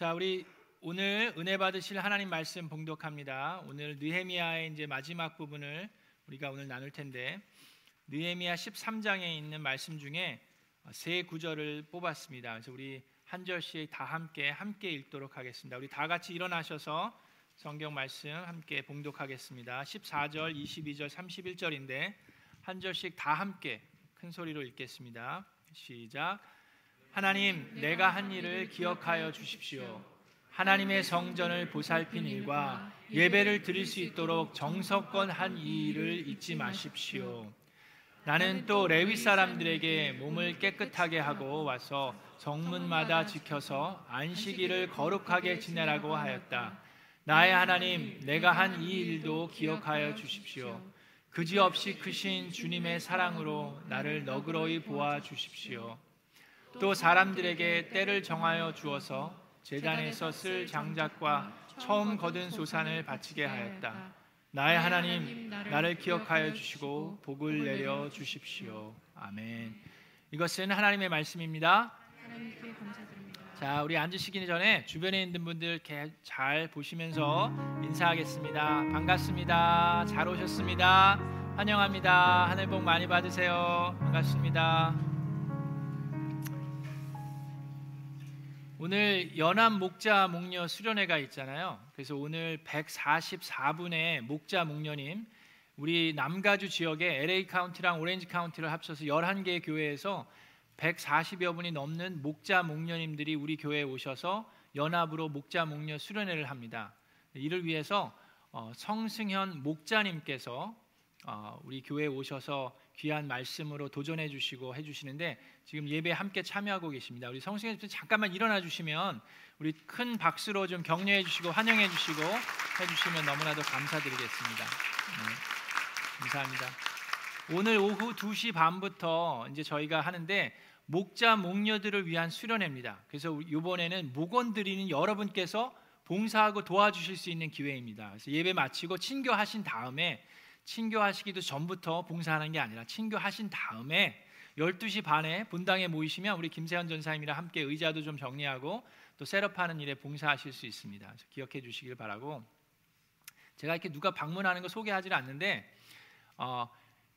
자, 우리 오늘 은혜 받으실 하나님 말씀 봉독합니다. 오늘 느헤미야의 이제 마지막 부분을 우리가 오늘 나눌 텐데, 느헤미야 13장에 있는 말씀 중에 세 구절을 뽑았습니다. 그래서 우리 한 절씩 다 함께 읽도록 하겠습니다. 우리 다 같이 일어나셔서 성경 말씀 함께 봉독하겠습니다. 14절, 22절, 31절인데 한 절씩 다 함께 큰 소리로 읽겠습니다. 시작. 하나님, 내가 한 일을 기억하여 주십시오. 하나님의 성전을 보살핀 일과 예배를 드릴 수 있도록 정성껏 한 이 일을 잊지 마십시오. 나는 또 레위 사람들에게 몸을 깨끗하게 하고 와서 성문마다 지켜서 안식일을 거룩하게 지내라고 하였다. 나의 하나님, 내가 한 이 일도 기억하여 주십시오. 그지없이 크신 주님의 사랑으로 나를 너그러이 보아 주십시오. 또 사람들에게 때를 정하여 주어서 제단에서 쓸 장작과 처음 거둔 소산을 바치게 하였다. 나의 하나님, 나를 기억하여 주시고 복을 내려 주십시오. 아멘. 이것은 하나님의 말씀입니다. 하나님께 감사드립니다. 자, 우리 앉으시기 전에 주변에 있는 분들 잘 보시면서 인사하겠습니다. 반갑습니다. 잘 오셨습니다. 환영합니다. 하늘 복 많이 받으세요. 반갑습니다. 오늘 연합 목자 목녀 수련회가 있잖아요. 그래서 오늘 144분의 목자 목녀님, 우리 남가주 지역의 LA 카운티랑 오렌지 카운티를 합쳐서 11개 교회에서 140여 분이 넘는 목자 목녀님들이 우리 교회에 오셔서 연합으로 목자 목녀 수련회를 합니다. 이를 위해서 성승현 목자님께서 우리 교회에 오셔서 귀한 말씀으로 도전해 주시고 해주시는데, 지금 예배에 함께 참여하고 계십니다. 우리 성승현 목사님 잠깐만 일어나 주시면, 우리 큰 박수로 좀 격려해 주시고 환영해 주시고 해주시면 너무나도 감사드리겠습니다. 네, 감사합니다. 오늘 오후 2시 반부터 이제 저희가 하는데 목자 목녀들을 위한 수련회입니다. 그래서 이번에는 목원들인 여러분께서 봉사하고 도와주실 수 있는 기회입니다. 그래서 예배 마치고 친교하신 다음에, 친교하시기도 전부터 봉사하는 게 아니라 친교하신 다음에 12시 반에 본당에 모이시면 우리 김세현 전사님이랑 함께 의자도 좀 정리하고 또 셋업하는 일에 봉사하실 수 있습니다. 그래서 기억해 주시길 바라고, 제가 이렇게 누가 방문하는 거 소개하지는 않는데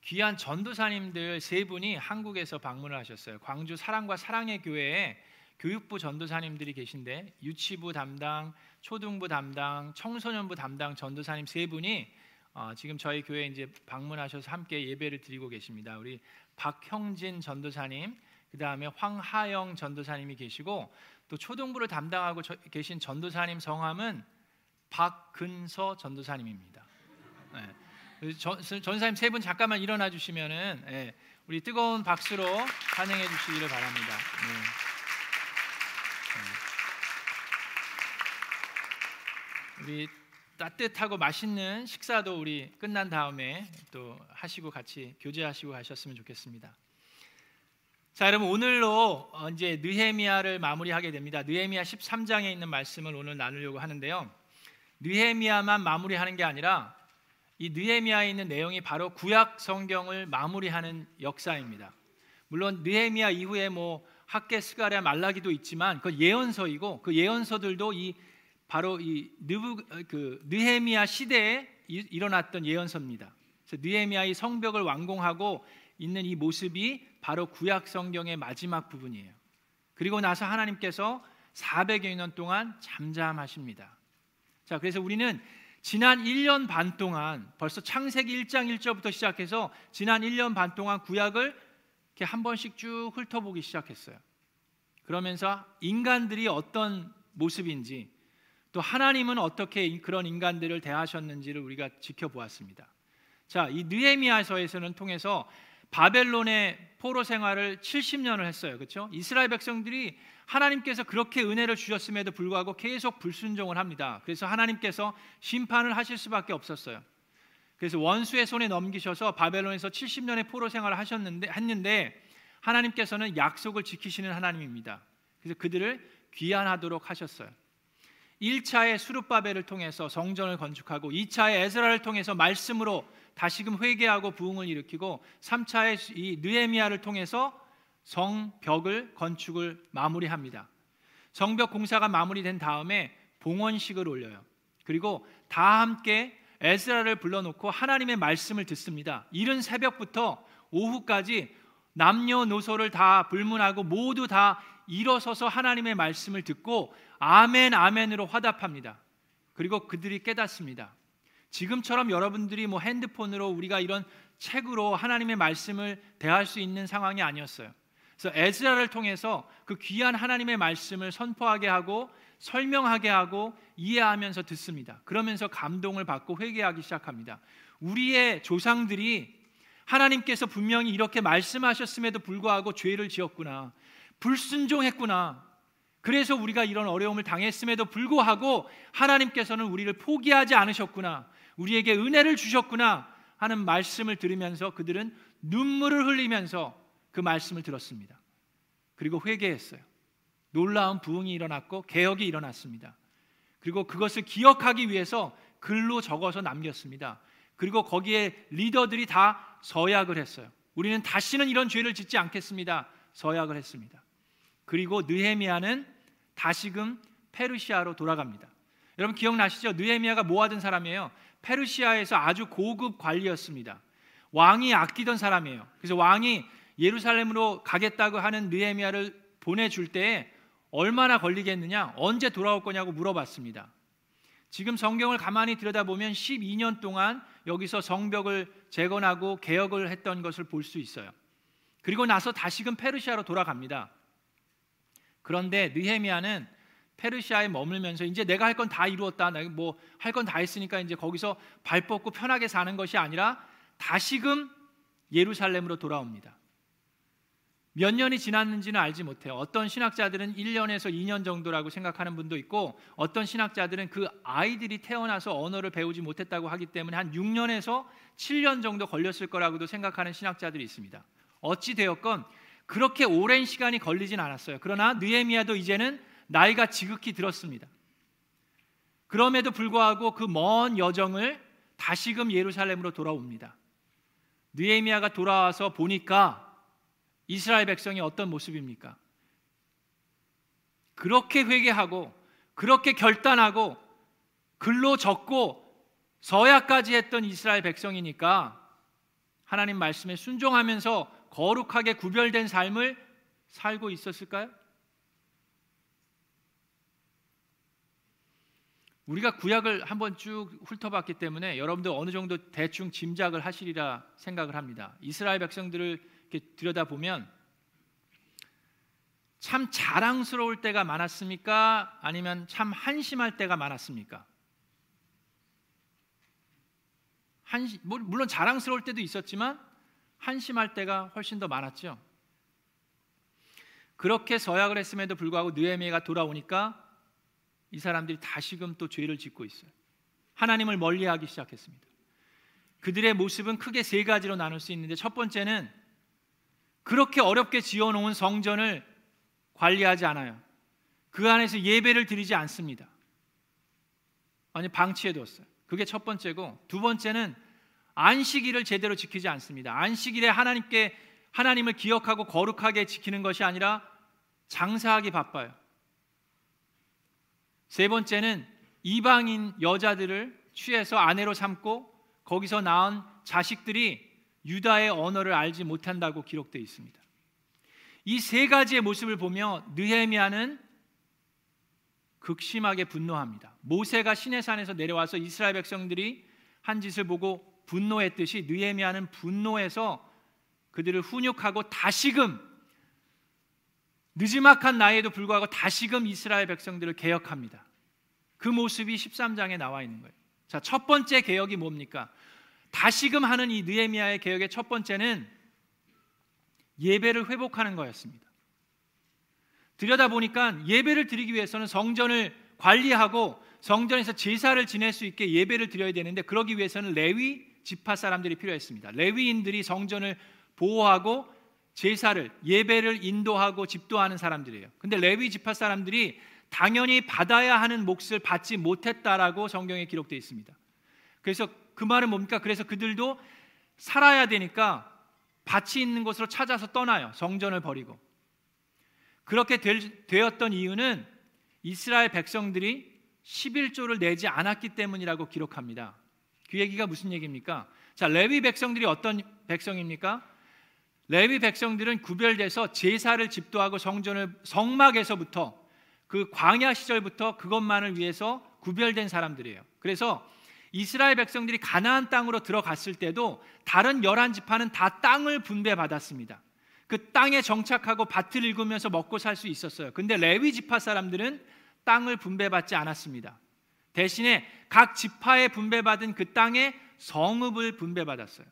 귀한 전도사님들 세 분이 한국에서 방문을 하셨어요. 광주 사랑과 사랑의 교회에 교육부 전도사님들이 계신데, 유치부 담당, 초등부 담당, 청소년부 담당 전도사님 세 분이 지금 저희 교회에 이제 방문하셔서 함께 예배를 드리고 계십니다. 우리 박형진 전도사님, 그 다음에 황하영 전도사님이 계시고, 또 초등부를 담당하고 계신 전도사님 성함은 박근서 전도사님입니다. 네. 전도사님 세 분 잠깐만 일어나 주시면은, 네, 우리 뜨거운 박수로 환영해 주시기를 바랍니다. 네. 네. 우리 따뜻하고 맛있는 식사도 우리 끝난 다음에 또 하시고 같이 교제하시고 가셨으면 좋겠습니다. 자, 여러분, 오늘로 이제 느헤미야를 마무리하게 됩니다. 느헤미야 13장에 있는 말씀을 오늘 나누려고 하는데요, 느헤미야만 마무리하는 게 아니라 이 느헤미야에 있는 내용이 바로 구약 성경을 마무리하는 역사입니다. 물론 느헤미야 이후에 뭐 학개, 스가랴, 말라기도 있지만 그 예언서이고, 그 예언서들도 이 바로 이 느헤미야 시대에 일어났던 예언서입니다. 그래서 느헤미야의 성벽을 완공하고 있는 이 모습이 바로 구약 성경의 마지막 부분이에요. 그리고 나서 하나님께서 400여 년 동안 잠잠하십니다. 자, 그래서 우리는 지난 1년 반 동안, 벌써 창세기 1장 1절부터 시작해서 지난 1년 반 동안 구약을 이렇게 한 번씩 쭉 훑어보기 시작했어요. 그러면서 인간들이 어떤 모습인지, 또 하나님은 어떻게 그런 인간들을 대하셨는지를 우리가 지켜보았습니다. 자, 이 느헤미야서에서는 통해서 바벨론의 포로 생활을 70년을 했어요. 그렇죠? 이스라엘 백성들이 하나님께서 그렇게 은혜를 주셨음에도 불구하고 계속 불순종을 합니다. 그래서 하나님께서 심판을 하실 수밖에 없었어요. 그래서 원수의 손에 넘기셔서 바벨론에서 70년의 포로 생활을 했는데 하나님께서는 약속을 지키시는 하나님입니다. 그래서 그들을 귀환하도록 하셨어요. 1차의 수룹바벨을 통해서 성전을 건축하고, 2차의 에스라를 통해서 말씀으로 다시금 회개하고 부흥을 일으키고, 3차의 이 느헤미야를 통해서 성벽을 건축을 마무리합니다. 성벽 공사가 마무리된 다음에 봉헌식을 올려요. 그리고 다 함께 에스라를 불러놓고 하나님의 말씀을 듣습니다. 이른 새벽부터 오후까지 남녀노소를 다 불문하고 모두 다 일어서서 하나님의 말씀을 듣고 아멘 아멘으로 화답합니다. 그리고 그들이 깨닫습니다. 지금처럼 여러분들이 뭐 핸드폰으로 우리가 이런 책으로 하나님의 말씀을 대할 수 있는 상황이 아니었어요. 그래서 에스라를 통해서 그 귀한 하나님의 말씀을 선포하게 하고 설명하게 하고 이해하면서 듣습니다. 그러면서 감동을 받고 회개하기 시작합니다. 우리의 조상들이 하나님께서 분명히 이렇게 말씀하셨음에도 불구하고 죄를 지었구나, 불순종했구나, 그래서 우리가 이런 어려움을 당했음에도 불구하고 하나님께서는 우리를 포기하지 않으셨구나, 우리에게 은혜를 주셨구나 하는 말씀을 들으면서 그들은 눈물을 흘리면서 그 말씀을 들었습니다. 그리고 회개했어요. 놀라운 부흥이 일어났고 개혁이 일어났습니다. 그리고 그것을 기억하기 위해서 글로 적어서 남겼습니다. 그리고 거기에 리더들이 다 서약을 했어요. 우리는 다시는 이런 죄를 짓지 않겠습니다. 서약을 했습니다. 그리고 느헤미야는 다시금 페르시아로 돌아갑니다. 여러분 기억나시죠? 느헤미야가 뭐 하던 사람이에요? 페르시아에서 아주 고급 관리였습니다. 왕이 아끼던 사람이에요. 그래서 왕이 예루살렘으로 가겠다고 하는 느헤미야를 보내줄 때에 얼마나 걸리겠느냐, 언제 돌아올 거냐고 물어봤습니다. 지금 성경을 가만히 들여다보면 12년 동안 여기서 성벽을 재건하고 개혁을 했던 것을 볼 수 있어요. 그리고 나서 다시금 페르시아로 돌아갑니다. 그런데 느헤미야는 페르시아에 머물면서 이제 내가 할 건 다 이루었다, 내가 뭐 할 건 다 했으니까 이제 거기서 발 뻗고 편하게 사는 것이 아니라 다시금 예루살렘으로 돌아옵니다. 몇 년이 지났는지는 알지 못해요. 어떤 신학자들은 1년에서 2년 정도라고 생각하는 분도 있고, 어떤 신학자들은 그 아이들이 태어나서 언어를 배우지 못했다고 하기 때문에 한 6년에서 7년 정도 걸렸을 거라고도 생각하는 신학자들이 있습니다. 어찌 되었건 그렇게 오랜 시간이 걸리진 않았어요. 그러나 느헤미야도 이제는 나이가 지극히 들었습니다. 그럼에도 불구하고 그 먼 여정을 다시금 예루살렘으로 돌아옵니다. 느헤미야가 돌아와서 보니까 이스라엘 백성이 어떤 모습입니까? 그렇게 회개하고 그렇게 결단하고 글로 적고 서약까지 했던 이스라엘 백성이니까 하나님 말씀에 순종하면서 거룩하게 구별된 삶을 살고 있었을까요? 우리가 구약을 한번 쭉 훑어봤기 때문에 여러분들 어느 정도 대충 짐작을 하시리라 생각을 합니다. 이스라엘 백성들을 이렇게 들여다보면 참 자랑스러울 때가 많았습니까? 아니면 참 한심할 때가 많았습니까? 물론 자랑스러울 때도 있었지만 한심할 때가 훨씬 더 많았죠. 그렇게 서약을 했음에도 불구하고 느헤미야가 돌아오니까 이 사람들이 다시금 또 죄를 짓고 있어요. 하나님을 멀리하기 시작했습니다. 그들의 모습은 크게 세 가지로 나눌 수 있는데, 첫 번째는 그렇게 어렵게 지어놓은 성전을 관리하지 않아요. 그 안에서 예배를 드리지 않습니다. 아니, 방치해뒀어요. 그게 첫 번째고, 두 번째는 안식일을 제대로 지키지 않습니다. 안식일에 하나님을 기억하고 거룩하게 지키는 것이 아니라 장사하기 바빠요. 세 번째는 이방인 여자들을 취해서 아내로 삼고 거기서 낳은 자식들이 유다의 언어를 알지 못한다고 기록되어 있습니다. 이 세 가지의 모습을 보며 느헤미야는 극심하게 분노합니다. 모세가 시내산에서 내려와서 이스라엘 백성들이 한 짓을 보고 분노했듯이 느헤미야는 분노해서 그들을 훈육하고 다시금 늦지막한 나이에도 불구하고 다시금 이스라엘 백성들을 개혁합니다. 그 모습이 13장에 나와 있는 거예요. 자, 첫 번째 개혁이 뭡니까? 다시금 하는 이 느헤미야의 개혁의 첫 번째는 예배를 회복하는 거였습니다. 들여다보니까 예배를 드리기 위해서는 성전을 관리하고 성전에서 제사를 지낼 수 있게 예배를 드려야 되는데, 그러기 위해서는 레위 지파 사람들이 필요했습니다. 레위인들이 성전을 보호하고 제사를, 예배를 인도하고 집도하는 사람들이에요. 근데 레위 지파 사람들이 당연히 받아야 하는 몫을 받지 못했다라고 성경에 기록되어 있습니다. 그래서 그 말은 뭡니까? 그래서 그들도 살아야 되니까 밭이 있는 곳으로 찾아서 떠나요. 성전을 버리고. 그렇게 되었던 이유는 이스라엘 백성들이 11조를 내지 않았기 때문이라고 기록합니다. 그 얘기가 무슨 얘기입니까? 자, 레위 백성들이 어떤 백성입니까? 레위 백성들은 구별돼서 제사를 집도하고 성전을 성막에서부터 그 광야 시절부터 그것만을 위해서 구별된 사람들이에요. 그래서 이스라엘 백성들이 가나안 땅으로 들어갔을 때도 다른 11지파는 다 땅을 분배받았습니다. 그 땅에 정착하고 밭을 일구면서 먹고 살 수 있었어요. 근데 레위 지파 사람들은 땅을 분배받지 않았습니다. 대신에 각 지파에 분배받은 그 땅에 성읍을 분배받았어요.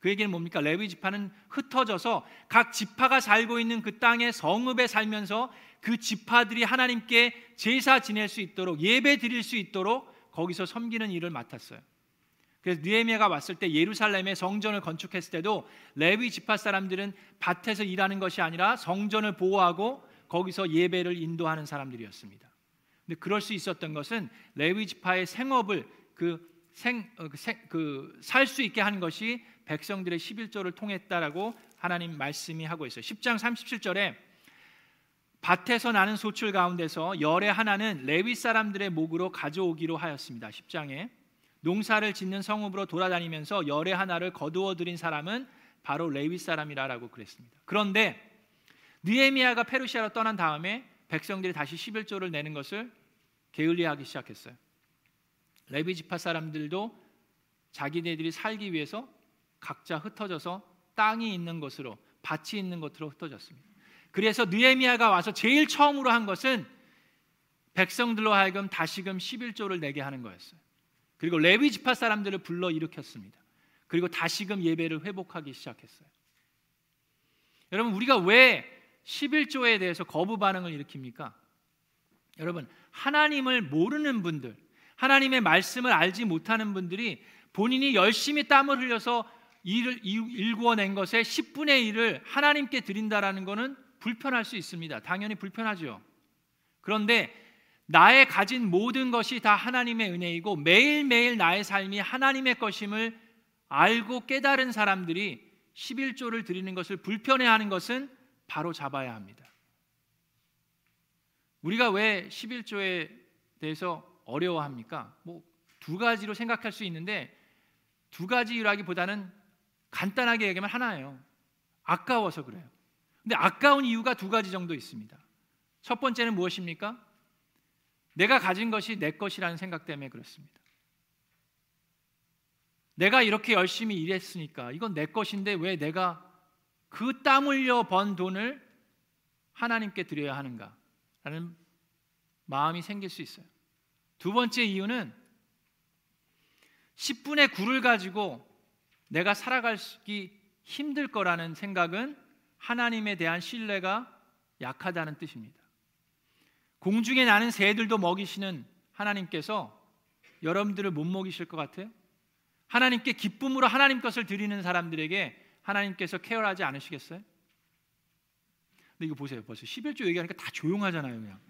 그 얘기는 뭡니까? 레위 지파는 흩어져서 각 지파가 살고 있는 그 땅의 성읍에 살면서 그 지파들이 하나님께 제사 지낼 수 있도록, 예배 드릴 수 있도록 거기서 섬기는 일을 맡았어요. 그래서 느헤미야가 왔을 때 예루살렘에 성전을 건축했을 때도 레위 지파 사람들은 밭에서 일하는 것이 아니라 성전을 보호하고 거기서 예배를 인도하는 사람들이었습니다. 근데 그럴 수 있었던 것은 레위 지파의 생업을 살 수 있게 한 것이 백성들의 11조를 통했다라고 하나님 말씀이 하고 있어요. 10장 37절에 밭에서 나는 소출 가운데서 열의 하나는 레위 사람들의 목으로 가져오기로 하였습니다. 10장에 농사를 짓는 성읍으로 돌아다니면서 열의 하나를 거두어 드린 사람은 바로 레위 사람이라라고 그랬습니다. 그런데 느헤미야가 페르시아로 떠난 다음에 백성들이 다시 11조를 내는 것을 게을리하기 시작했어요. 레위 지파 사람들도 자기네들이 살기 위해서 각자 흩어져서 땅이 있는 곳으로, 밭이 있는 곳으로 흩어졌습니다. 그래서 느헤미야가 와서 제일 처음으로 한 것은 백성들로 하여금 다시금 11조를 내게 하는 거였어요. 그리고 레위 지파 사람들을 불러일으켰습니다. 그리고 다시금 예배를 회복하기 시작했어요. 여러분, 우리가 왜 11조에 대해서 거부 반응을 일으킵니까? 여러분, 하나님을 모르는 분들, 하나님의 말씀을 알지 못하는 분들이 본인이 열심히 땀을 흘려서 일을 일구어낸 것의 10분의 1을 하나님께 드린다라는 것은 불편할 수 있습니다. 당연히 불편하죠. 그런데 나의 가진 모든 것이 다 하나님의 은혜이고 매일매일 나의 삶이 하나님의 것임을 알고 깨달은 사람들이 11조를 드리는 것을 불편해하는 것은 바로 잡아야 합니다. 우리가 왜 11조에 대해서 어려워합니까? 뭐 두 가지로 생각할 수 있는데 두 가지 이유라기보다는 간단하게 얘기하면 하나예요. 아까워서 그래요. 근데 아까운 이유가 두 가지 정도 있습니다. 첫 번째는 무엇입니까? 내가 가진 것이 내 것이라는 생각 때문에 그렇습니다. 내가 이렇게 열심히 일했으니까 이건 내 것인데 왜 내가 그 땀 흘려 번 돈을 하나님께 드려야 하는가 라는 마음이 생길 수 있어요. 두 번째 이유는 10분의 9를 가지고 내가 살아가기 힘들 거라는 생각은 하나님에 대한 신뢰가 약하다는 뜻입니다. 공중에 나는 새들도 먹이시는 하나님께서 여러분들을 못 먹이실 것 같아요? 하나님께 기쁨으로 하나님 것을 드리는 사람들에게 하나님께서 케어하지 않으시겠어요? 근데 이거 보세요. 벌써 11조 얘기하니까 다 조용하잖아요. 그냥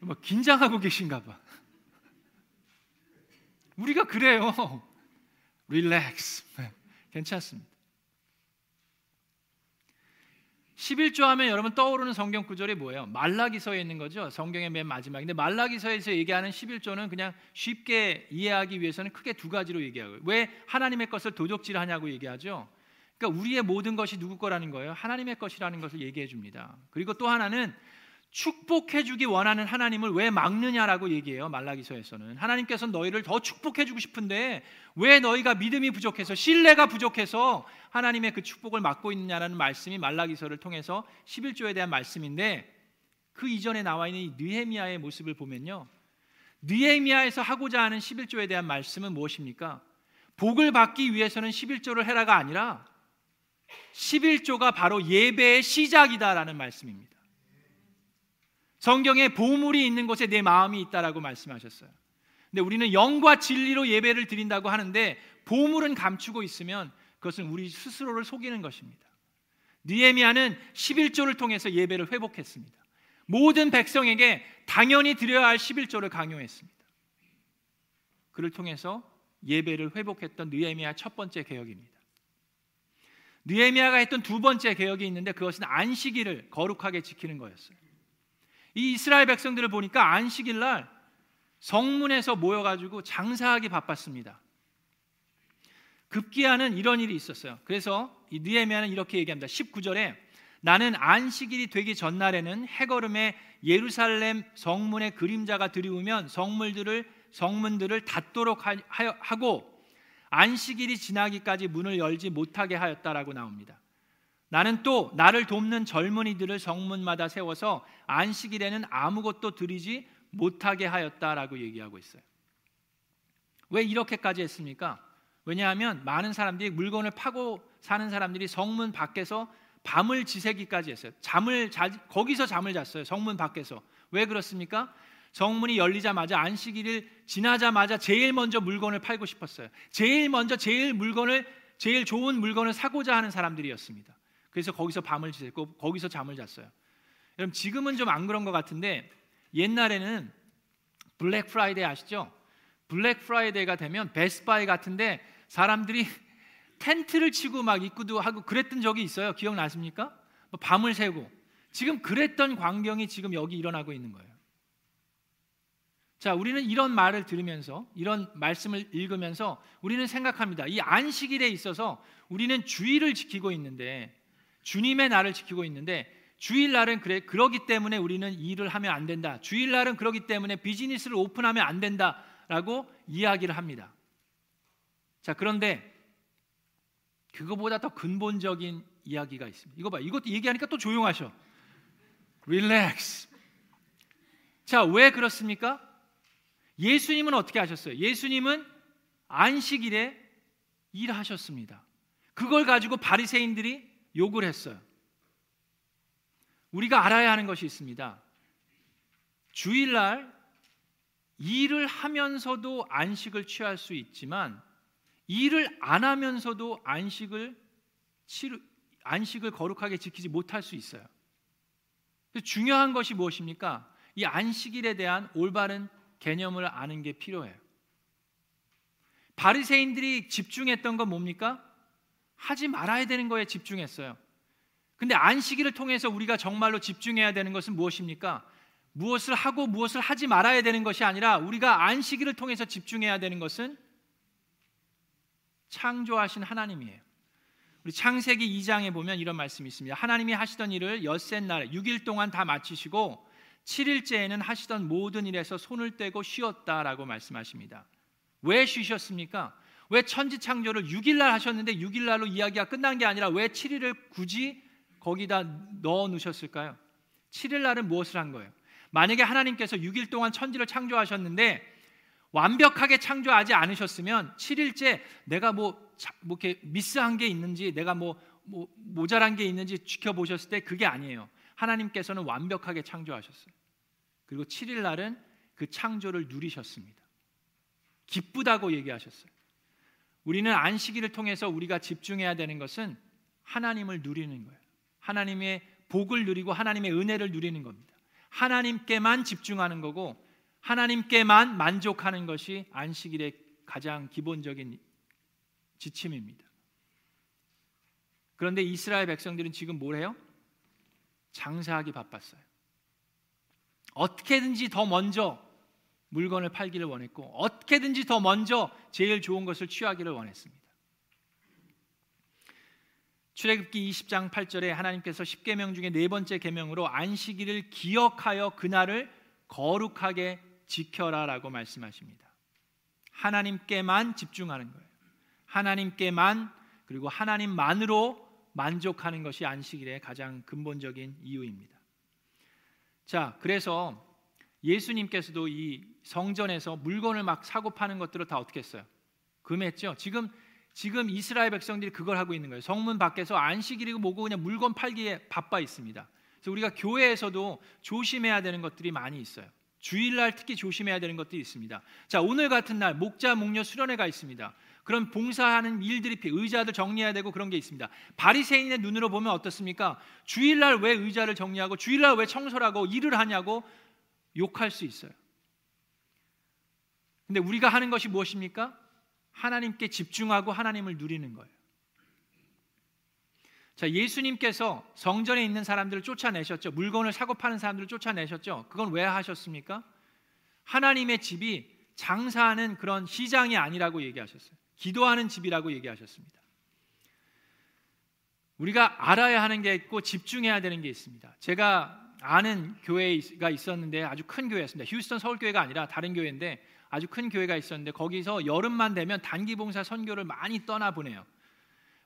막 긴장하고 계신가 봐. 우리가 그래요. 릴렉스. 괜찮습니다. 11조 하면 여러분 떠오르는 성경 구절이 뭐예요? 말라기서에 있는 거죠. 성경의 맨 마지막인데 말라기서에서 얘기하는 11조는 그냥 쉽게 이해하기 위해서는 크게 두 가지로 얘기하고요. 왜 하나님의 것을 도둑질하냐고 얘기하죠. 그러니까 우리의 모든 것이 누구 거라는 거예요? 하나님의 것이라는 것을 얘기해 줍니다. 그리고 또 하나는 축복해 주기 원하는 하나님을 왜 막느냐라고 얘기해요. 말라기서에서는 하나님께서는 너희를 더 축복해 주고 싶은데 왜 너희가 믿음이 부족해서, 신뢰가 부족해서 하나님의 그 축복을 막고 있느냐라는 말씀이 말라기서를 통해서 11조에 대한 말씀인데, 그 이전에 나와 있는 이 느헤미야의 모습을 보면요, 느헤미야에서 하고자 하는 11조에 대한 말씀은 무엇입니까? 복을 받기 위해서는 11조를 해라가 아니라 11조가 바로 예배의 시작이다라는 말씀입니다. 성경에 보물이 있는 곳에 내 마음이 있다라고 말씀하셨어요. 근데 우리는 영과 진리로 예배를 드린다고 하는데 보물은 감추고 있으면 그것은 우리 스스로를 속이는 것입니다. 느헤미야는 11조를 통해서 예배를 회복했습니다. 모든 백성에게 당연히 드려야 할 11조를 강요했습니다. 그를 통해서 예배를 회복했던 느헤미야 첫 번째 개혁입니다. 느헤미야가 했던 두 번째 개혁이 있는데 그것은 안식일을 거룩하게 지키는 거였어요. 이 이스라엘 백성들을 보니까 안식일 날 성문에서 모여가지고 장사하기 바빴습니다. 급기야는 이런 일이 있었어요. 그래서 이 느헤미야는 이렇게 얘기합니다. 19절에 나는 안식일이 되기 전날에는 해걸음에 예루살렘 성문의 그림자가 들이우면 성문들을 닫도록 하고 안식일이 지나기까지 문을 열지 못하게 하였다라고 나옵니다. 나는 또 나를 돕는 젊은이들을 성문마다 세워서 안식일에는 아무것도 드리지 못하게 하였다라고 얘기하고 있어요. 왜 이렇게까지 했습니까? 왜냐하면 많은 사람들이 물건을 파고 사는 사람들이 성문 밖에서 밤을 지새기까지 했어요. 거기서 잠을 잤어요. 성문 밖에서. 왜 그렇습니까? 성문이 열리자마자 안식일을 지나자마자 제일 먼저 물건을 팔고 싶었어요. 제일 먼저 제일 좋은 물건을 사고자 하는 사람들이었습니다. 그래서 거기서 밤을 지새고 거기서 잠을 잤어요. 여러분 지금은 좀 안 그런 것 같은데 옛날에는 블랙 프라이데이 아시죠? 블랙 프라이데이가 되면 베스트바이 같은데 사람들이 텐트를 치고 막 입구도 하고 그랬던 적이 있어요. 기억나십니까? 밤을 새고 지금 그랬던 광경이 지금 여기 일어나고 있는 거예요. 자, 우리는 이런 말을 들으면서 이런 말씀을 읽으면서 우리는 생각합니다. 이 안식일에 있어서 우리는 주일을 지키고 있는데 주님의 날을 지키고 있는데 주일날은 그러기 때문에 우리는 일을 하면 안 된다. 주일날은 그러기 때문에 비즈니스를 오픈하면 안 된다라고 이야기를 합니다. 자, 그런데 그거보다 더 근본적인 이야기가 있습니다. 이거 봐. 이것도 얘기하니까 또 조용하셔. 릴렉스. 자, 왜 그렇습니까? 예수님은 어떻게 하셨어요? 예수님은 안식일에 일하셨습니다. 그걸 가지고 바리새인들이 욕을 했어요. 우리가 알아야 하는 것이 있습니다. 주일날 일을 하면서도 안식을 취할 수 있지만 일을 안 하면서도 안식을 거룩하게 지키지 못할 수 있어요. 중요한 것이 무엇입니까? 이 안식일에 대한 올바른 개념을 아는 게 필요해요. 바리새인들이 집중했던 건 뭡니까? 하지 말아야 되는 거에 집중했어요. 근데 안식일을 통해서 우리가 정말로 집중해야 되는 것은 무엇입니까? 무엇을 하고 무엇을 하지 말아야 되는 것이 아니라 우리가 안식일을 통해서 집중해야 되는 것은 창조하신 하나님이에요. 우리 창세기 2장에 보면 이런 말씀이 있습니다. 하나님이 하시던 일을 엿새 날에 6일 동안 다 마치시고 7일째에는 하시던 모든 일에서 손을 떼고 쉬었다라고 말씀하십니다. 왜 쉬셨습니까? 왜 천지 창조를 6일날 하셨는데 6일날로 이야기가 끝난 게 아니라 왜 7일을 굳이 거기다 넣어 놓으셨을까요? 7일날은 무엇을 한 거예요? 만약에 하나님께서 6일 동안 천지를 창조하셨는데 완벽하게 창조하지 않으셨으면 7일째 내가 뭐 이렇게 미스한 게 있는지 내가 뭐 모자란 게 있는지 지켜보셨을 때 그게 아니에요. 하나님께서는 완벽하게 창조하셨어요. 그리고 7일 날은 그 창조를 누리셨습니다. 기쁘다고 얘기하셨어요. 우리는 안식일을 통해서 우리가 집중해야 되는 것은 하나님을 누리는 거예요. 하나님의 복을 누리고 하나님의 은혜를 누리는 겁니다. 하나님께만 집중하는 거고 하나님께만 만족하는 것이 안식일의 가장 기본적인 지침입니다. 그런데 이스라엘 백성들은 지금 뭘 해요? 장사하기 바빴어요. 어떻게든지 더 먼저 물건을 팔기를 원했고 어떻게든지 더 먼저 제일 좋은 것을 취하기를 원했습니다. 출애굽기 20장 8절에 하나님께서 10계명 중에 네 번째 계명으로 안식일을 기억하여 그날을 거룩하게 지켜라 라고 말씀하십니다. 하나님께만 집중하는 거예요. 하나님께만 그리고 하나님만으로 만족하는 것이 안식일의 가장 근본적인 이유입니다. 자, 그래서 예수님께서도 이 성전에서 물건을 막 사고 파는 것들을 다 어떻게 했어요? 금했죠. 지금 이스라엘 백성들이 그걸 하고 있는 거예요. 성문 밖에서 안식일이고 뭐고 그냥 물건 팔기에 바빠 있습니다. 그래서 우리가 교회에서도 조심해야 되는 것들이 많이 있어요. 주일날 특히 조심해야 되는 것들이 있습니다. 자, 오늘 같은 날 목자 목녀 수련회가 있습니다. 그런 봉사하는 일들이 의자들 정리해야 되고 그런 게 있습니다. 바리새인의 눈으로 보면 어떻습니까? 주일날 왜 의자를 정리하고 주일날 왜 청소를 하고 일을 하냐고 욕할 수 있어요. 근데 우리가 하는 것이 무엇입니까? 하나님께 집중하고 하나님을 누리는 거예요. 자, 예수님께서 성전에 있는 사람들을 쫓아내셨죠. 물건을 사고 파는 사람들을 쫓아내셨죠. 그건 왜 하셨습니까? 하나님의 집이 장사하는 그런 시장이 아니라고 얘기하셨어요. 기도하는 집이라고 얘기하셨습니다. 우리가 알아야 하는 게 있고 집중해야 되는 게 있습니다. 제가 아는 교회가 있었는데 아주 큰 교회였습니다. 휴스턴 서울교회가 아니라 다른 교회인데 아주 큰 교회가 있었는데 거기서 여름만 되면 단기봉사 선교를 많이 떠나보내요.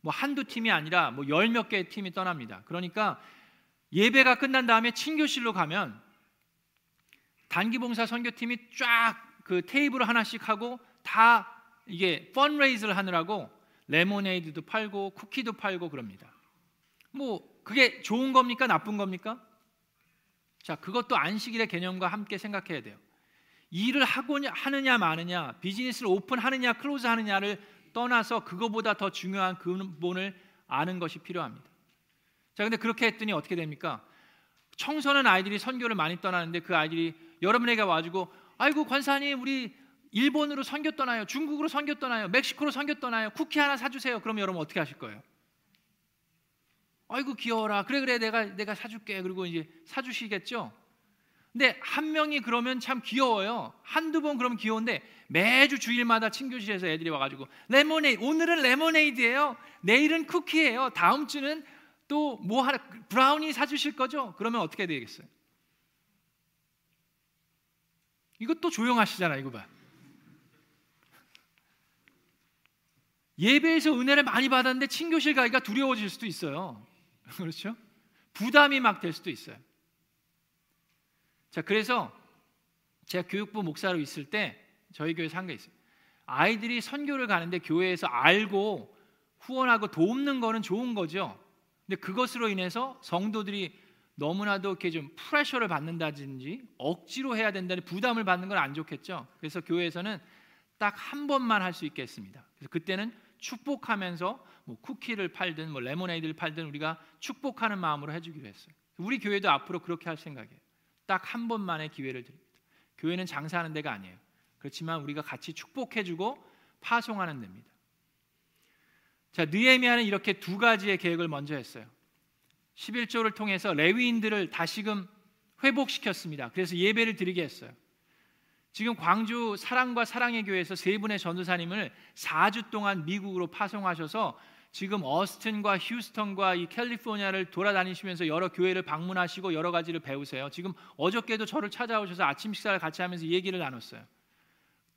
뭐 한두 팀이 아니라 뭐 열 몇 개의 팀이 떠납니다. 그러니까 예배가 끝난 다음에 친교실로 가면 단기봉사 선교팀이 쫙 그 테이블을 하나씩 하고 다 이게 펀레이즈를 하느라고 레모네이드도 팔고 쿠키도 팔고 그럽니다. 뭐 그게 좋은 겁니까? 나쁜 겁니까? 자, 그것도 안식일의 개념과 함께 생각해야 돼요. 일을 하고 하느냐 마느냐, 비즈니스를 오픈하느냐 클로즈하느냐를 떠나서 그거보다 더 중요한 근본을 아는 것이 필요합니다. 자, 근데 그렇게 했더니 어떻게 됩니까? 청소년 아이들이 선교를 많이 떠나는데 그 아이들이 여러분에게 와주고, 아이고 관사님, 우리 일본으로 선교 떠나요, 중국으로 선교 떠나요, 멕시코로 선교 떠나요, 쿠키 하나 사주세요. 그럼 여러분 어떻게 하실 거예요? 아이고 귀여워라, 그래 내가 사줄게. 그리고 이제 사주시겠죠. 근데 한 명이 그러면 참 귀여워요. 한두 번 그러면 귀여운데 매주 주일마다 친교실에서 애들이 와가지고 레모네이드, 오늘은 레모네이드예요, 내일은 쿠키예요, 다음 주는 또 뭐 하나 브라우니 사주실 거죠? 그러면 어떻게 되겠어요? 이것도 조용하시잖아. 이거 봐. 예배에서 은혜를 많이 받았는데 친교실 가기가 두려워질 수도 있어요. 그렇죠? 부담이 막 될 수도 있어요. 자, 그래서 제가 교육부 목사로 있을 때 저희 교회에서 한 게 있어요. 아이들이 선교를 가는데 교회에서 알고 후원하고 돕는 거는 좋은 거죠. 근데 그것으로 인해서 성도들이 너무나도 이렇게 좀 프레셔를 받는다든지 억지로 해야 된다는 부담을 받는 건 안 좋겠죠. 그래서 교회에서는 딱 한 번만 할 수 있게 했습니다. 그래서 그때는 축복하면서 뭐 쿠키를 팔든 뭐 레모네이드를 팔든 우리가 축복하는 마음으로 해주기로 했어요. 우리 교회도 앞으로 그렇게 할 생각이에요. 딱 한 번만의 기회를 드립니다. 교회는 장사하는 데가 아니에요. 그렇지만 우리가 같이 축복해주고 파송하는 데입니다. 자, 느헤미야는 이렇게 두 가지의 계획을 먼저 했어요. 11조를 통해서 레위인들을 다시금 회복시켰습니다. 그래서 예배를 드리게 했어요. 지금 광주 사랑과 사랑의 교회에서 세 분의 전도사님을 4주 동안 미국으로 파송하셔서 지금 어스틴과 휴스턴과 이 캘리포니아를 돌아다니시면서 여러 교회를 방문하시고 여러 가지를 배우세요. 지금 어저께도 저를 찾아오셔서 아침 식사를 같이 하면서 얘기를 나눴어요.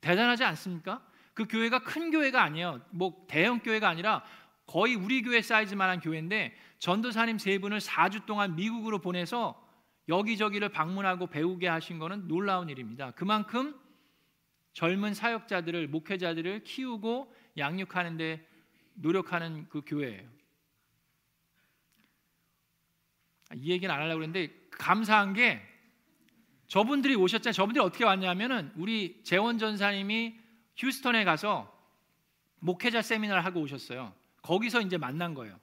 대단하지 않습니까? 그 교회가 큰 교회가 아니에요. 뭐 대형 교회가 아니라 거의 우리 교회 사이즈만한 교회인데 전도사님 세 분을 4주 동안 미국으로 보내서 여기저기를 방문하고 배우게 하신 거는 놀라운 일입니다. 그만큼 젊은 사역자들을, 목회자들을 키우고 양육하는 데 노력하는 그 교회예요. 이 얘기는 안 하려고 했는데 감사한 게 저분들이 오셨잖아요. 저분들이 어떻게 왔냐면은 우리 재원 전사님이 휴스턴에 가서 목회자 세미나를 하고 오셨어요. 거기서 이제 만난 거예요.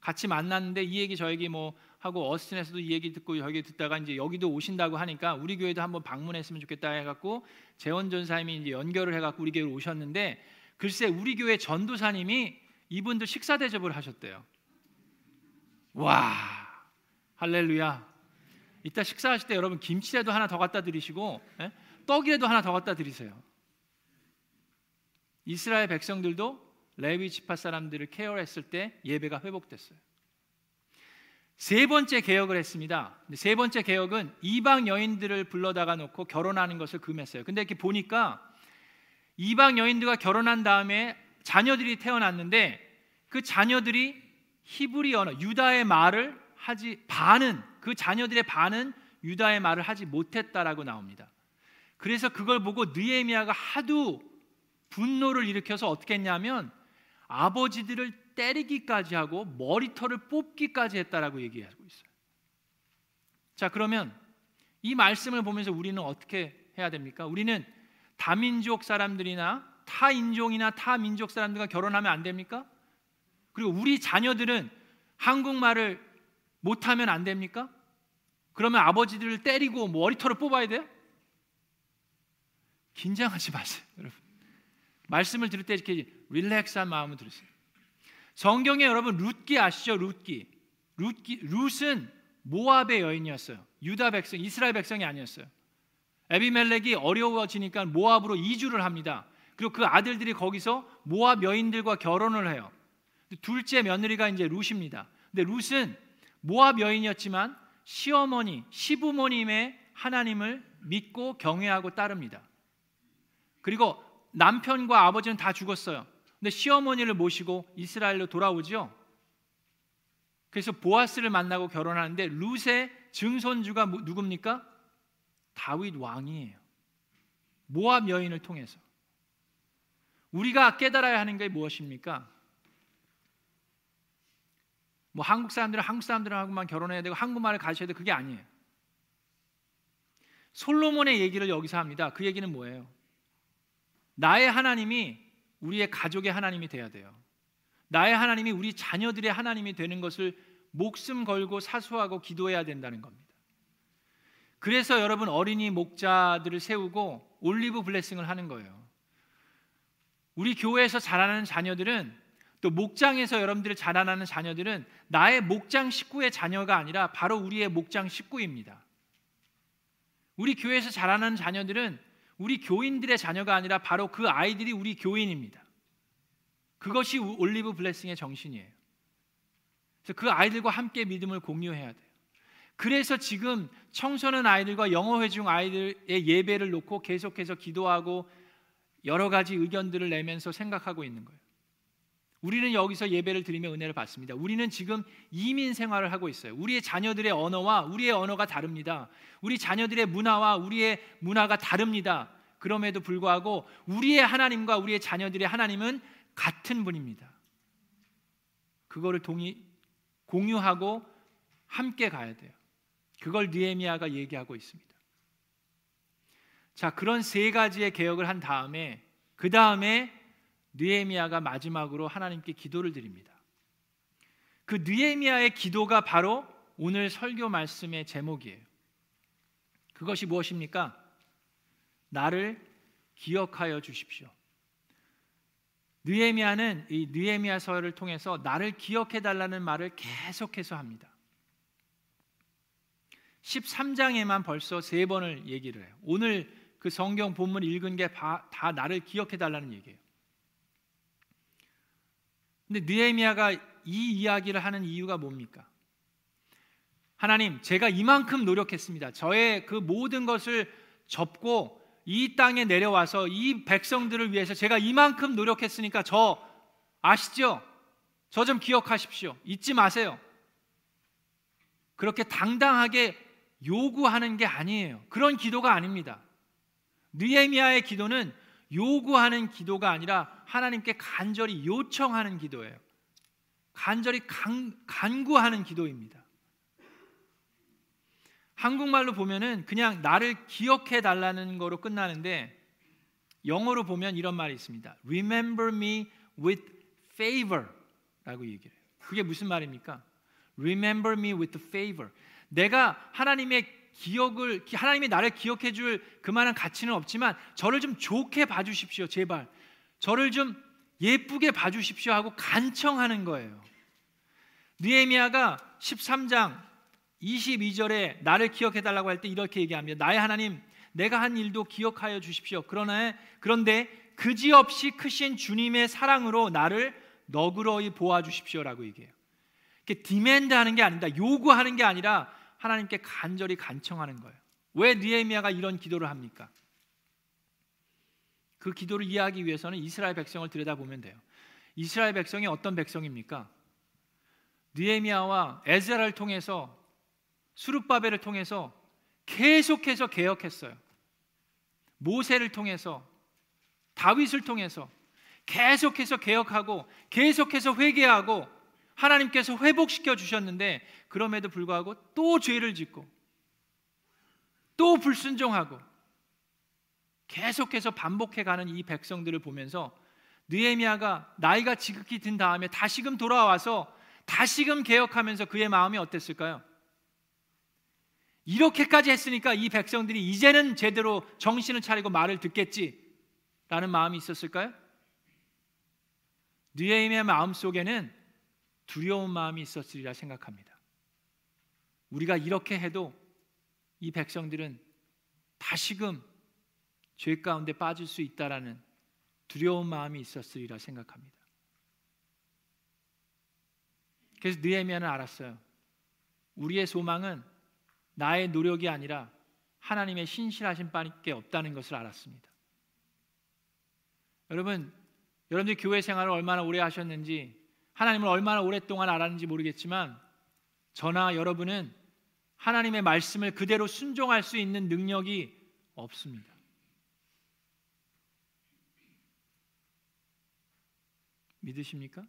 같이 만났는데 이 얘기 저 얘기 뭐 하고 어스틴에서도 이 얘기 듣고 여기 듣다가 이제 여기도 오신다고 하니까 우리 교회도 한번 방문했으면 좋겠다 해갖고 재원 전사님이 이제 연결을 해갖고 우리 교회로 오셨는데 글쎄 우리 교회 전도사님이 이분들 식사 대접을 하셨대요. 와, 할렐루야. 이따 식사하실 때 여러분 김치라도 하나 더 갖다 드리시고, 예? 떡이라도 하나 더 갖다 드리세요. 이스라엘 백성들도 레위 지파 사람들을 케어했을 때 예배가 회복됐어요. 세 번째 개혁을 했습니다. 세 번째 개혁은 이방 여인들을 불러다가 놓고 결혼하는 것을 금했어요. 근데 이렇게 보니까 이방 여인들과 결혼한 다음에 자녀들이 태어났는데 그 자녀들이 히브리 언어, 유다의 말을 하지, 반은, 그 자녀들의 반은 유다의 말을 하지 못했다라고 나옵니다. 그래서 그걸 보고 느헤미야가 하도 분노를 일으켜서 어떻게 했냐면 아버지들을 때리기까지 하고 머리털을 뽑기까지 했다라고 얘기하고 있어요. 자, 그러면 이 말씀을 보면서 우리는 어떻게 해야 됩니까? 우리는 다민족 사람들이나 타인종이나 타민족 사람들과 결혼하면 안 됩니까? 그리고 우리 자녀들은 한국말을 못하면 안 됩니까? 그러면 아버지들을 때리고 머리털을 뽑아야 돼요? 긴장하지 마세요, 여러분. 말씀을 들을 때 이렇게 릴렉스한 마음을 들으세요. 성경에 여러분 룻기 아시죠? 룻기. 룻은 모압의 여인이었어요. 유다 백성, 이스라엘 백성이 아니었어요. 에비멜렉이 어려워지니까 모압으로 이주를 합니다. 그리고 그 아들들이 거기서 모압 여인들과 결혼을 해요. 둘째 며느리가 이제 룻입니다. 근데 룻은 모압 여인이었지만 시어머니, 시부모님의 하나님을 믿고 경외하고 따릅니다. 그리고 남편과 아버지는 다 죽었어요. 근데 시어머니를 모시고 이스라엘로 돌아오죠. 그래서 보아스를 만나고 결혼하는데 룻의 증손주가 누굽니까? 다윗 왕이에요. 모압 여인을 통해서. 우리가 깨달아야 하는 게 무엇입니까? 뭐 한국 사람들은 한국 사람들하고만 결혼해야 되고 한국말을 가르쳐야 되고 그게 아니에요. 솔로몬의 얘기를 여기서 합니다. 그 얘기는 뭐예요? 나의 하나님이 우리의 가족의 하나님이 돼야 돼요. 나의 하나님이 우리 자녀들의 하나님이 되는 것을 목숨 걸고 사수하고 기도해야 된다는 겁니다. 그래서 여러분 어린이 목자들을 세우고 올리브 블레싱을 하는 거예요. 우리 교회에서 자라나는 자녀들은 또 목장에서 여러분들을 자라나는 자녀들은 나의 목장 식구의 자녀가 아니라 바로 우리의 목장 식구입니다. 우리 교회에서 자라나는 자녀들은 우리 교인들의 자녀가 아니라 바로 그 아이들이 우리 교인입니다. 그것이 올리브 블레싱의 정신이에요. 그래서 그 아이들과 함께 믿음을 공유해야 돼요. 그래서 지금 청소년 아이들과 영어회중 아이들의 예배를 놓고 계속해서 기도하고 여러 가지 의견들을 내면서 생각하고 있는 거예요. 우리는 여기서 예배를 드리며 은혜를 받습니다. 우리는 지금 이민 생활을 하고 있어요. 우리의 자녀들의 언어와 우리의 언어가 다릅니다. 우리 자녀들의 문화와 우리의 문화가 다릅니다. 그럼에도 불구하고 우리의 하나님과 우리의 자녀들의 하나님은 같은 분입니다. 그거를 공유하고 함께 가야 돼요. 그걸 느헤미야가 얘기하고 있습니다. 자, 그런 세 가지의 개혁을 한 다음에 그 다음에 느헤미야가 마지막으로 하나님께 기도를 드립니다. 그 느헤미야의 기도가 바로 오늘 설교 말씀의 제목이에요. 그것이 무엇입니까? 나를 기억하여 주십시오. 느헤미야는 이 느헤미야서를 통해서 나를 기억해달라는 말을 계속해서 합니다. 13장에만 벌써 3번을 얘기를 해요. 오늘 그 성경 본문 읽은 게 다 나를 기억해달라는 얘기예요. 근데 느헤미야가 이 이야기를 하는 이유가 뭡니까? 하나님, 제가 이만큼 노력했습니다. 저의 그 모든 것을 접고 이 땅에 내려와서 이 백성들을 위해서 제가 이만큼 노력했으니까 저 아시죠? 저 좀 기억하십시오. 잊지 마세요. 그렇게 당당하게 요구하는 게 아니에요. 그런 기도가 아닙니다. 느헤미야의 기도는 요구하는 기도가 아니라 하나님께 간절히 요청하는 기도예요. 간절히 간구하는 기도입니다. 한국말로 보면은 그냥 나를 기억해 달라는 거로 끝나는데 영어로 보면 이런 말이 있습니다. Remember me with favor 라고 얘기해요. 그게 무슨 말입니까? Remember me with favor. 내가 하나님이 나를 기억해 줄 그만한 가치는 없지만 저를 좀 좋게 봐주십시오. 제발 저를 좀 예쁘게 봐주십시오 하고 간청하는 거예요. 느헤미야가 13장 22절에 나를 기억해달라고 할 때 이렇게 얘기합니다. 나의 하나님, 내가 한 일도 기억하여 주십시오. 그런데 그지없이 크신 주님의 사랑으로 나를 너그러이 보아주십시오 라고 얘기해요. 이렇게 디맨드하는 게 아닙니다. 요구하는 게 아니라 하나님께 간절히 간청하는 거예요. 왜 느헤미야가 이런 기도를 합니까? 그 기도를 이해하기 위해서는 이스라엘 백성을 들여다보면 돼요. 이스라엘 백성이 어떤 백성입니까? 느헤미야와 에스라를 통해서 스룹바벨을 통해서 계속해서 개혁했어요. 모세를 통해서 다윗을 통해서 계속해서 개혁하고 계속해서 회개하고 하나님께서 회복시켜 주셨는데 그럼에도 불구하고 또 죄를 짓고 또 불순종하고 계속해서 반복해가는 이 백성들을 보면서 느헤미야가 나이가 지극히 든 다음에 다시금 돌아와서 다시금 개혁하면서 그의 마음이 어땠을까요? 이렇게까지 했으니까 이 백성들이 이제는 제대로 정신을 차리고 말을 듣겠지라는 마음이 있었을까요? 느헤미야 마음속에는 두려운 마음이 있었으리라 생각합니다. 우리가 이렇게 해도 이 백성들은 다시금 죄 가운데 빠질 수 있다라는 두려운 마음이 있었으리라 생각합니다. 그래서 느헤미야는 알았어요. 우리의 소망은 나의 노력이 아니라 하나님의 신실하신 바밖에 없다는 것을 알았습니다. 여러분들 교회 생활을 얼마나 오래 하셨는지, 하나님을 얼마나 오랫동안 알았는지 모르겠지만 저나 여러분은 하나님의 말씀을 그대로 순종할 수 있는 능력이 없습니다. 믿으십니까?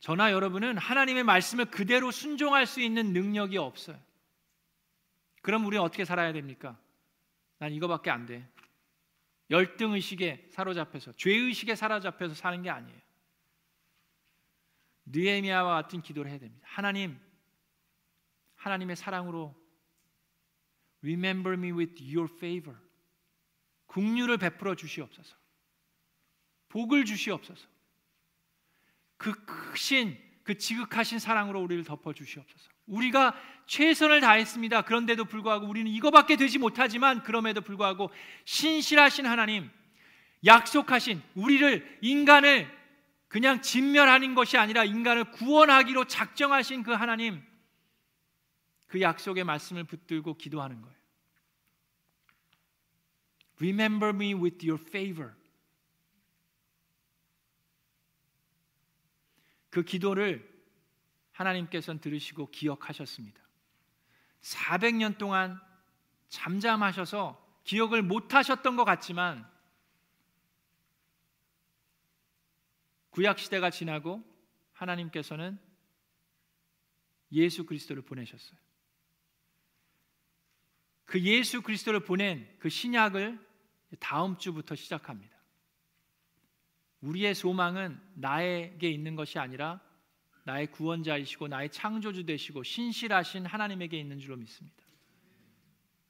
저나 여러분은 하나님의 말씀을 그대로 순종할 수 있는 능력이 없어요. 그럼 우리는 어떻게 살아야 됩니까? 난 이거밖에 안 돼. 열등의식에 사로잡혀서, 죄의식에 사로잡혀서 사는 게 아니에요. 느헤미야와 같은 기도를 해야 됩니다. 하나님, 하나님의 사랑으로 Remember me with your favor, 긍휼을 베풀어 주시옵소서, 복을 주시옵소서, 그 크신, 그 지극하신 사랑으로 우리를 덮어 주시옵소서. 우리가 최선을 다했습니다. 그런데도 불구하고 우리는 이거밖에 되지 못하지만, 그럼에도 불구하고 신실하신 하나님, 약속하신, 우리를, 인간을 그냥 진멸하는 것이 아니라 인간을 구원하기로 작정하신 그 하나님, 그 약속의 말씀을 붙들고 기도하는 거예요. Remember me with your favor. 그 기도를 하나님께서는 들으시고 기억하셨습니다. 400년 동안 잠잠하셔서 기억을 못하셨던 것 같지만, 구약시대가 지나고 하나님께서는 예수 그리스도를 보내셨어요. 그 예수 그리스도를 보낸 그 신약을 다음 주부터 시작합니다. 우리의 소망은 나에게 있는 것이 아니라 나의 구원자이시고 나의 창조주 되시고 신실하신 하나님에게 있는 줄로 믿습니다.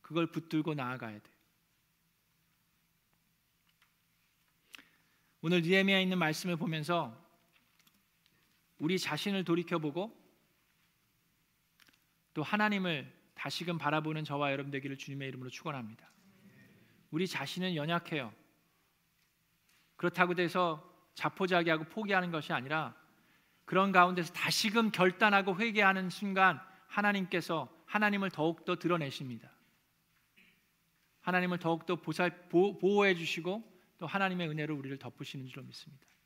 그걸 붙들고 나아가야 돼요. 오늘 느헤미야에 있는 말씀을 보면서 우리 자신을 돌이켜보고 또 하나님을 다시금 바라보는 저와 여러분 되기를 주님의 이름으로 축원합니다. 우리 자신은 연약해요. 그렇다고 돼서 자포자기하고 포기하는 것이 아니라 그런 가운데서 다시금 결단하고 회개하는 순간 하나님을 더욱더 드러내십니다. 하나님을 더욱더 보호해 주시고 또 하나님의 은혜로 우리를 덮으시는 줄로 믿습니다.